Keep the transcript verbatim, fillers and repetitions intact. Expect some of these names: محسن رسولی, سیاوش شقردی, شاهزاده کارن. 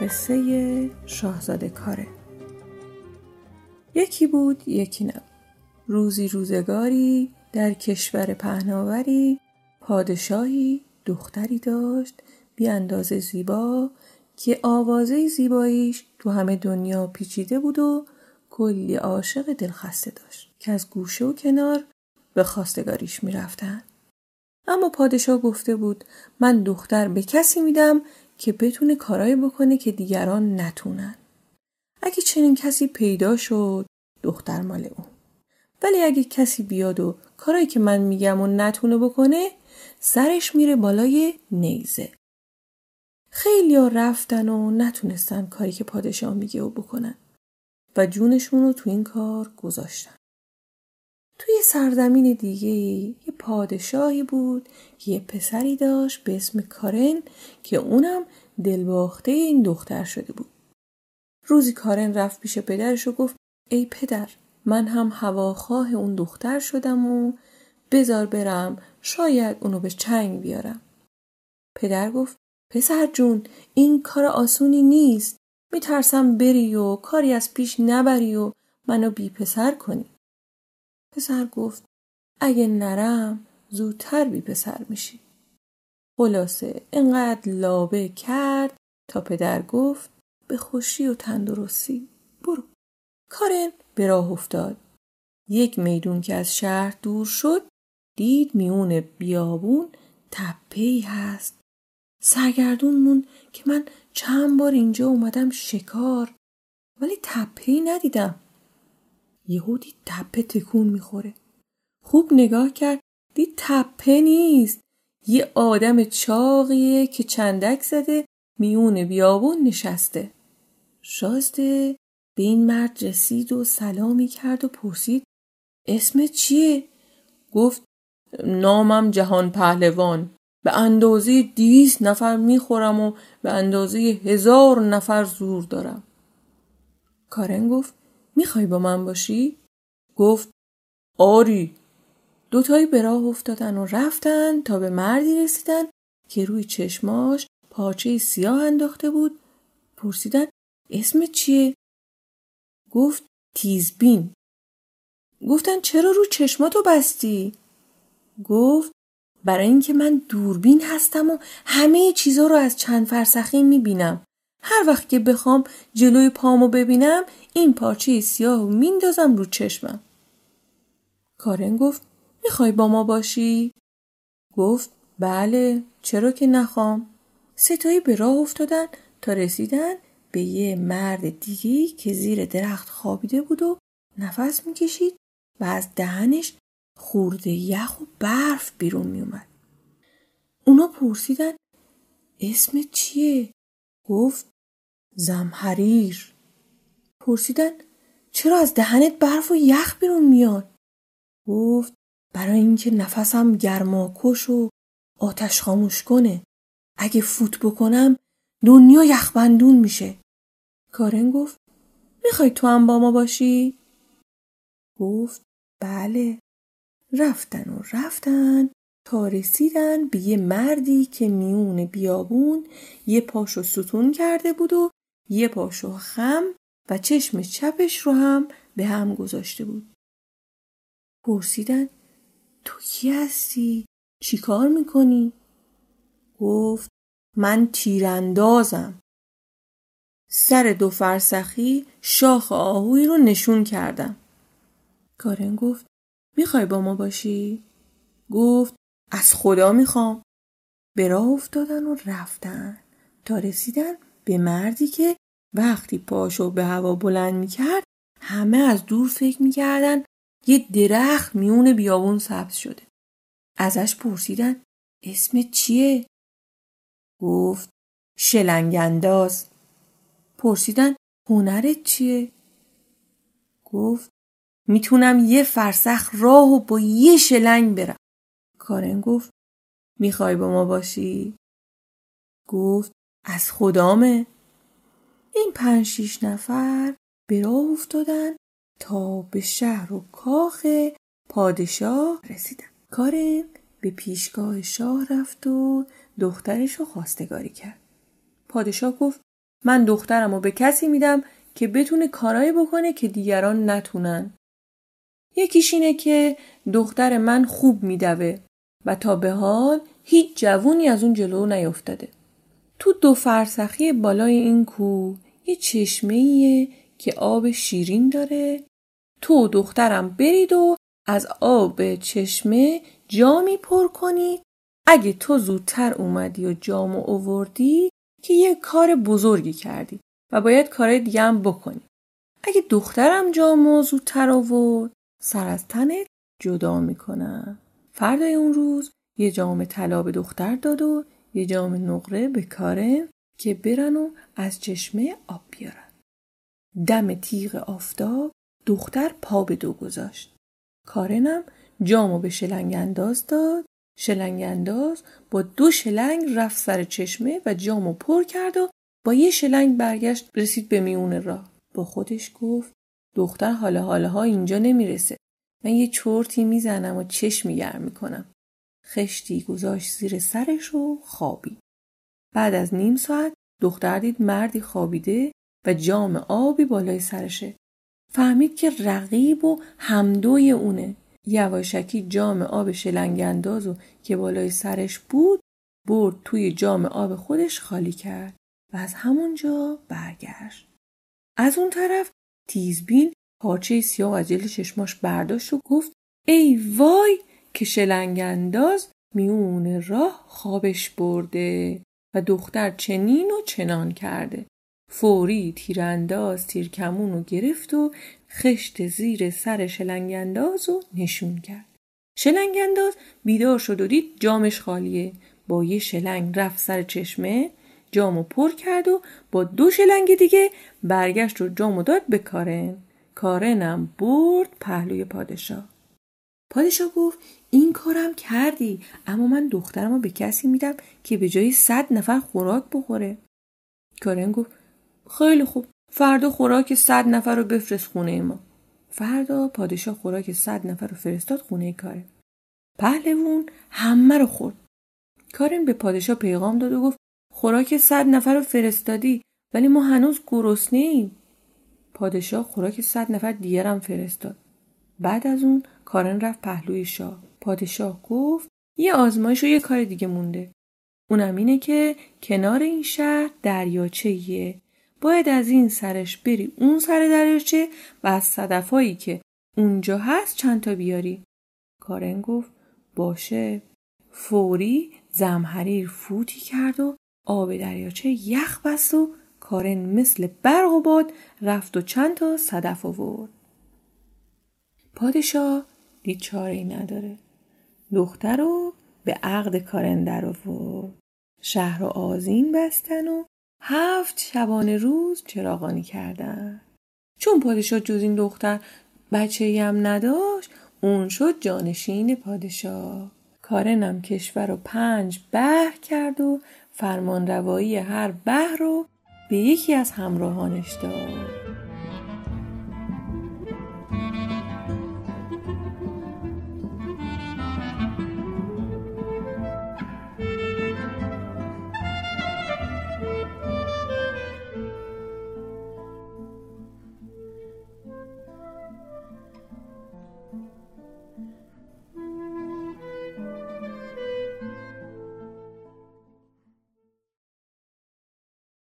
قصه شاهزاده کارن. یکی بود یکی نبود. روزی روزگاری در کشور پهناوری پادشاهی دختری داشت بی اندازه زیبا که آوازه زیباییش تو همه دنیا پیچیده بود و کلی عاشق دلخسته داشت که از گوشه و کنار به خواستگاریش می رفتن. اما پادشاه گفته بود من دختر به کسی میدم که بتونه کارایی بکنه که دیگران نتونن. اگه چنین کسی پیدا شد دختر مال اون. ولی اگه کسی بیاد و کارایی که من میگم و نتونه بکنه سرش میره بالای نیزه. خیلیا رفتن و نتونستن کاری که پادشاه میگه و بکنن و جونشون رو تو این کار گذاشتن. توی سرزمین دیگه یه پادشاهی بود که یه پسری داشت به اسم کارن که اونم دلباخته این دختر شده بود. روزی کارن رفت پیش پدرش و گفت ای پدر من هم هواخواه اون دختر شدم و بذار برم شاید اونو به چنگ بیارم. پدر گفت پسر جون این کار آسونی نیست. میترسم بری و کاری از پیش نبری و منو بی پسر کنی. پسر گفت اگه نرم زودتر بی پسر میشی. خلاصه انقدر لابه کرد تا پدر گفت به خوشی و تندرستی برو. کارن به راه افتاد. یک میدون که از شهر دور شد دید میون بیابون تپه‌ای هست. سرگردون مون که من چند بار اینجا اومدم شکار ولی تپه‌ای ندیدم. یهو دید تپه تکون میخوره. خوب نگاه کرد دید تپه نیست. یه آدم چاقیه که چندک زده میون بیابون نشسته. شازده به این مرد رسید و سلامی کرد و پرسید اسمت چیه؟ گفت نامم جهان پهلوان. به اندازه دویست نفر میخورم و به اندازه هزار نفر زور دارم. کارن گفت میخوای با من باشی؟ گفت آری. دوتایی به راه افتادن و رفتن تا به مردی رسیدن که روی چشماش پارچه سیاه انداخته بود. پرسیدن اسمت چیه؟ گفت تیزبین. گفتن چرا رو چشماتو بستی؟ گفت برای اینکه من دوربین هستم و همه چیزا رو از چند فرسخی میبینم. هر وقت که بخوام جلوی پامو ببینم این پارچه سیاه رو میندازم رو چشمم. کارن گفت میخوای با ما باشی؟ گفت بله چرا که نخوام. ستایی به راه افتادن تا رسیدن به یه مرد دیگه‌ای که زیر درخت خوابیده بود و نفس میکشید و از دهنش خورده یخ و برف بیرون میومد. اونا پرسیدن اسم چیه؟ گفت زمهریر. پرسیدن چرا از دهنت برف و یخ بیرون میاد؟ گفت برای اینکه نفسم گرماکش و آتش خاموش کنه. اگه فوت بکنم دنیا یخبندون میشه. کارن گفت میخوای تو هم با ما باشی؟ گفت بله. رفتن و رفتن تا رسیدن به یه مردی که میون بیابون یه پاشو ستون کرده بود و یه پاشو خم و چشم چپش رو هم به هم گذاشته بود. پرسیدن تو کی هستی؟ چی کار میکنی؟ گفت من تیراندازم. سر دو فرسخی شاخ آهوی رو نشون کردم. کارن گفت میخوای با ما باشی؟ گفت از خدا میخوام. به راه افتادن و رفتن تا رسیدن به مردی که وقتی پاشو به هوا بلند میکرد همه از دور فکر میکردن یه درخت میون بیابون سبز شده. ازش پرسیدن اسمت چیه؟ گفت شلنگانداز. پرسیدن هنرت چیه؟ گفت میتونم یه فرسخ راه و با یه شلنگ برم. کارن گفت میخوای با ما باشی؟ گفت از خدامه. این پنج شیش نفر به راه افتادن تا به شهر و کاخ پادشاه رسیدن. کارن به پیشگاه شاه رفت و دخترش رو خواستگاری کرد. پادشاه گفت من دخترمو به کسی میدم که بتونه کارایی بکنه که دیگران نتونن. یکیش اینه که دختر من خوب میدوه و تا به حال هیچ جوونی از اون جلو نیفتاده. تو دو فرسخی بالای این کوه یه چشمه‌ایه که آب شیرین داره. تو دخترم برید و از آب چشمه جامی پر کنی. اگه تو زودتر اومدی و جامو آوردی که یه کار بزرگی کردی و باید کارهای دیگه هم بکنی. اگه دخترم جامو زودتر آورد سر از تنت جدا میکنم. فردای اون روز یه جام طلا به دختر داد و یه جام نقره به کارن که برن و از چشمه آب بیارن. دم تیغ آفتاب دختر پا به دو گذاشت. کارنم جامو به شلنگ انداز داد. شلنگ انداز با دو شلنگ رفت سر چشمه و جامو پر کرد و با یه شلنگ برگشت رسید به میون راه. با خودش گفت دختر حالا حالاها اینجا نمیرسه. من یه چرتی میزنم و چشمی گرم میکنم. خشتی گذاشت زیر سرش و خوابید. بعد از نیم ساعت دختر دید مردی خوابیده و جام آبی بالای سرشه. فهمید که رقیب و همدوی اونه. یواشکی جام آب شلنگ اندازو که بالای سرش بود برد توی جام آب خودش خالی کرد و از همونجا برگشت. از اون طرف تیزبین پارچه سیاه از جلوی چشماش برداشت و گفت ای وای که شلنگ انداز میون راه خوابش برده و دختر چنین و چنان کرده. فوری تیرانداز تیرکمون رو گرفت و خشت زیر سر شلنگ انداز رو نشون کرد. شلنگ انداز بیدار شد و دید جامش خالیه. با یه شلنگ رفت سر چشمه، جامو پر کرد و با دو شلنگ دیگه برگشت و جامو داد به کارن. کارنم برد پهلوی پادشاه. پادشاه گفت این کارم کردی، اما من دخترمو به کسی میدم که به جای صد نفر خوراک بخوره. کارن گفت خیلی خوب، فردا خوراک صد نفر رو بفرست خونه ما. فردا پادشاه خوراک صد نفر رو فرستاد خونه کارن. پهلوان همه رو خورد. کارن به پادشاه پیغام داد و گفت خوراک صد نفر رو فرستادی ولی ما هنوز گرسنه‌ایم. پادشاه خوراک صد نفر دیگه هم فرستاد. بعد از اون کارن رفت پهلوی شاه. پادشاه گفت یه آزمایش و یه کار دیگه مونده. اونم اینه که کنار این شهر دریاچه‌ایه. باید از این سرش بری اون سر دریاچه و از صدفایی که اونجا هست چند تا بیاری. کارن گفت باشه. فوری زمهریر فوتی کرد و آب دریاچه یخ بست و کارن مثل برق و باد رفت و چند تا صدف آورد. پادشاه دید چاره‌ای نداره. دختر رو به عقد کارن در آورد. شهر رو آذین بستن و هفت شبانه روز چراغانی کردن. چون پادشاه جز این دختر بچه‌ای هم نداشت، اون شد جانشین پادشاه. کارنم کشور رو پنج بحر کرد و فرمانروایی هر بحر رو به یکی از همراهانش داد.